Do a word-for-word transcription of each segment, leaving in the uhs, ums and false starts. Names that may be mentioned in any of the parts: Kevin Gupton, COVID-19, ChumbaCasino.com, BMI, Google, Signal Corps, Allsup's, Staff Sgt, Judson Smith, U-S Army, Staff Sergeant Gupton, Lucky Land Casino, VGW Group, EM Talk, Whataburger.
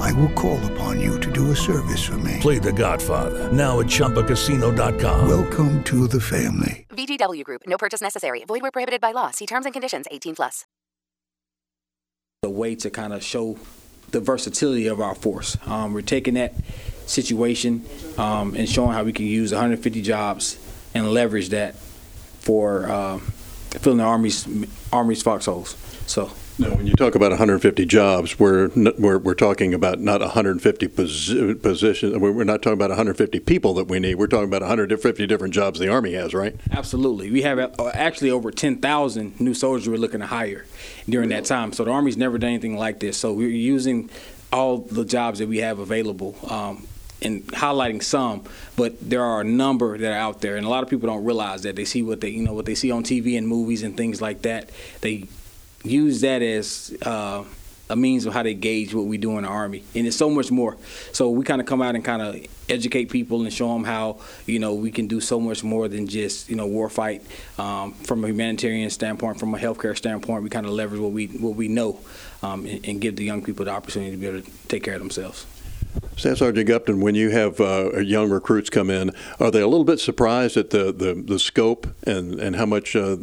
I will call upon you to do a service for me. Play The Godfather, now at Chumba Casino dot com. Welcome to the family. V G W Group, no purchase necessary. Void where prohibited by law. See terms and conditions, eighteen plus. A way to kind of show the versatility of our force. Um, we're taking that situation um, and showing how we can use one hundred fifty jobs and leverage that for... Uh, filling the Army's Army's foxholes. So now, when you talk about one hundred fifty jobs, we're n- we're we're talking about not one hundred fifty posi- positions. We're not talking about one hundred fifty people that we need. We're talking about one hundred fifty different jobs the Army has, right? Absolutely. We have uh, actually over ten thousand new soldiers we're looking to hire during that time. So the Army's never done anything like this. So we're using all the jobs that we have available. Um, and highlighting some, but there are a number that are out there, and a lot of people don't realize that. They see what they, you know, what they see on T V and movies and things like that. They use that as uh, a means of how they gauge what we do in the Army, and it's so much more. So we kind of come out and kind of educate people and show them how, you know, we can do so much more than just, you know, war fight. Um, from a humanitarian standpoint, from a healthcare standpoint, we kind of leverage what we what we know, um, and, and give the young people the opportunity to be able to take care of themselves. Staff Sergeant Gupton, when you have uh, young recruits come in, are they a little bit surprised at the, the, the scope and, and how much uh,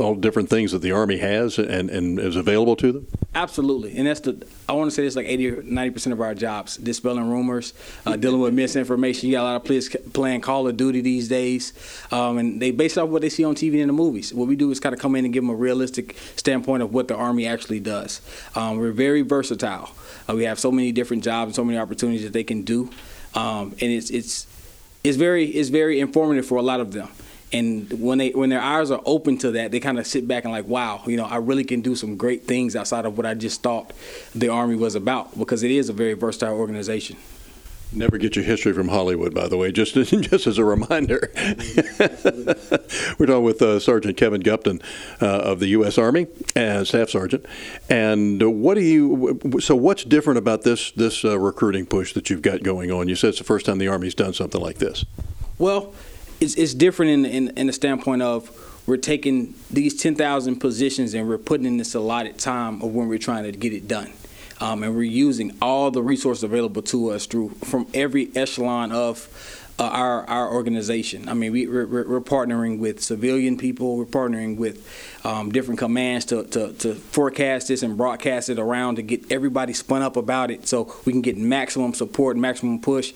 all different things that the Army has and, and is available to them? Absolutely. And that's the, I want to say it's like eighty or ninety percent of our jobs, dispelling rumors, uh, dealing with misinformation. You got a lot of players playing Call of Duty these days, um, and they based off what they see on T V and the movies. What we do is kind of come in and give them a realistic standpoint of what the Army actually does. Um, we're very versatile. Uh, we have so many different jobs and so many opportunities that they can do, um, and it's it's it's very it's very informative for a lot of them. And when they when their eyes are open to that, they kind of sit back and like, wow, you know, I really can do some great things outside of what I just thought the Army was about, because it is a very versatile organization. Never get your history from Hollywood, by the way, just just as a reminder. We're talking with uh, Sergeant Kevin Gupton uh, of the U S Army, and Staff Sergeant. And uh, what do you? So what's different about this this uh, recruiting push that you've got going on? You said it's the first time the Army's done something like this. Well, it's it's different in in, in the standpoint of we're taking these ten thousand positions and we're putting in this allotted time of when we're trying to get it done. Um, and we're using all the resources available to us through from every echelon of uh, our our organization. I mean, we, we're, we're partnering with civilian people. We're partnering with um, different commands to, to, to forecast this and broadcast it around to get everybody spun up about it so we can get maximum support, maximum push.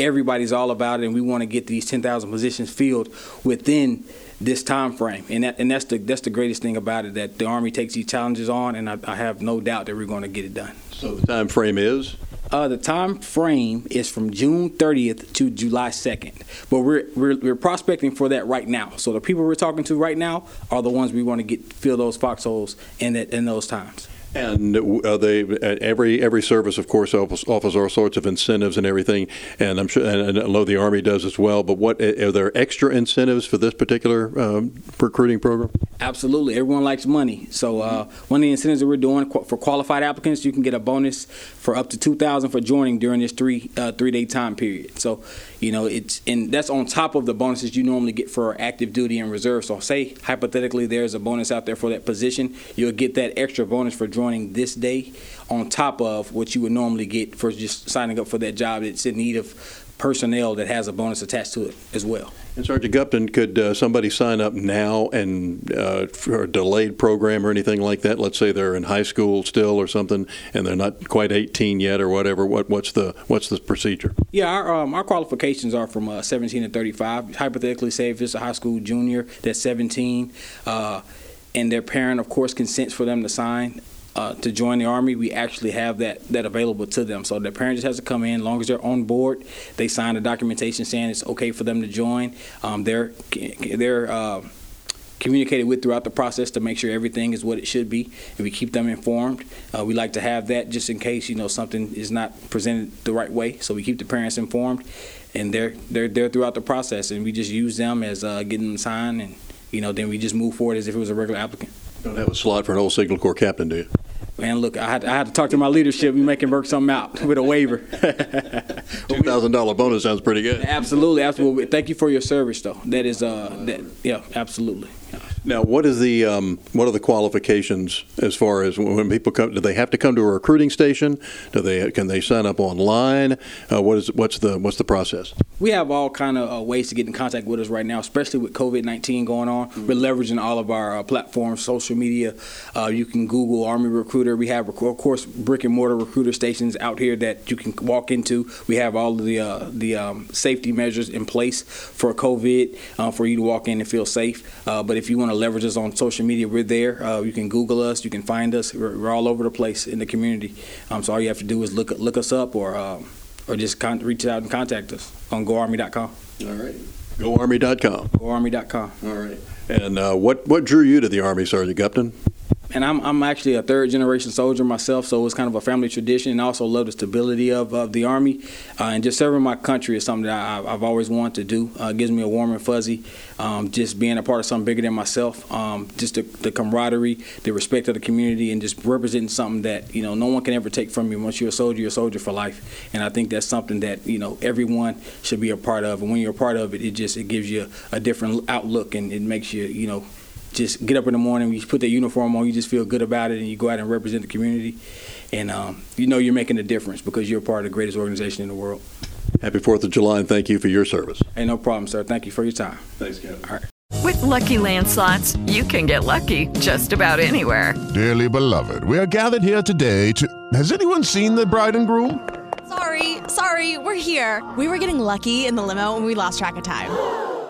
Everybody's all about it, and we want to get these ten thousand positions filled within this time frame, and that and that's the that's the greatest thing about it, that the Army takes these challenges on, and I, I have no doubt that we're going to get it done. So the time frame is? Uh, the time frame is from June thirtieth to July second, but we're, we're we're prospecting for that right now. So the people we're talking to right now are the ones we want to get fill those foxholes in that in those times. And uh, they every every service, of course, offers all sorts of incentives and everything, and I'm sure, and, and I know the Army does as well. But what are there extra incentives for this particular um, recruiting program? Absolutely, everyone likes money. So uh, mm-hmm. one of the incentives that we're doing for qualified applicants, you can get a bonus for up to two thousand dollars for joining during this three uh, three day time period. So you know it's and that's on top of the bonuses you normally get for active duty and reserve. So say hypothetically there's a bonus out there for that position, you'll get that extra bonus for joining this day on top of what you would normally get for just signing up for that job that's in need of personnel that has a bonus attached to it as well. And Sergeant Gupton, could uh, somebody sign up now and uh, for a delayed program or anything like that? Let's say they're in high school still or something, and they're not quite eighteen yet or whatever. What what's the what's the procedure? Yeah, our um, our qualifications are from uh, seventeen to thirty-five. Hypothetically, say if it's a high school junior that's seventeen, uh, and their parent, of course, consents for them to sign. Uh, to join the Army, we actually have that that available to them. So the parent just has to come in. As long as they're on board, they sign the documentation saying it's okay for them to join. Um, they're they're uh, communicated with throughout the process to make sure everything is what it should be, and we keep them informed. Uh, we like to have that just in case, you know, something is not presented the right way. So we keep the parents informed. and they're they're there throughout the process, and we just use them as uh, getting them signed, and you know then we just move forward as if it was a regular applicant. Don't have a slot for an old Signal Corps captain, do you? Man, look, I had, I had to talk to my leadership. We make him work something out with a waiver. two thousand dollars bonus sounds pretty good. Absolutely, absolutely. Thank you for your service, though. That is, uh, that yeah, absolutely. Now, what is the um, what are the qualifications as far as when people come? Do they have to come to a recruiting station? Do they can they sign up online? Uh, what is what's the what's the process? We have all kind of uh, ways to get in contact with us right now, especially with COVID nineteen going on. Mm-hmm. We're leveraging all of our uh, platforms, social media. Uh, you can Google Army Recruiter. We have, of course, brick and mortar recruiter stations out here that you can walk into. We have all of the uh, the um, safety measures in place for COVID uh, for you to walk in and feel safe. Uh, but if you want to leverage us on social media, we're there. Uh, you can Google us. You can find us. We're, we're all over the place in the community. Um, so all you have to do is look look us up or um, or just con- reach out and contact us on go army dot com. All right. go army dot com. go army dot com. All right. And uh, what, what drew you to the Army, Sergeant Gupton? And I'm I'm actually a third-generation soldier myself, so it's kind of a family tradition, and I also love the stability of, of the Army. Uh, and just serving my country is something that I, I've always wanted to do. Uh, it gives me a warm and fuzzy, um, just being a part of something bigger than myself, um, just the, the camaraderie, the respect of the community, and just representing something that, you know, no one can ever take from you. Once you're a soldier, you're a soldier for life. And I think that's something that, you know, everyone should be a part of. And when you're a part of it, it just it gives you a different outlook, and it makes you, you know, just get up in the morning, you put that uniform on, you just feel good about it, and you go out and represent the community. And um, you know you're making a difference because you're part of the greatest organization in the world. Happy fourth of July, and thank you for your service. Hey, no problem, sir. Thank you for your time. Thanks, Kevin. All right. With Lucky Land Slots, you can get lucky just about anywhere. Dearly beloved, we are gathered here today to... Has anyone seen the bride and groom? Sorry, sorry, we're here. We were getting lucky in the limo, and we lost track of time.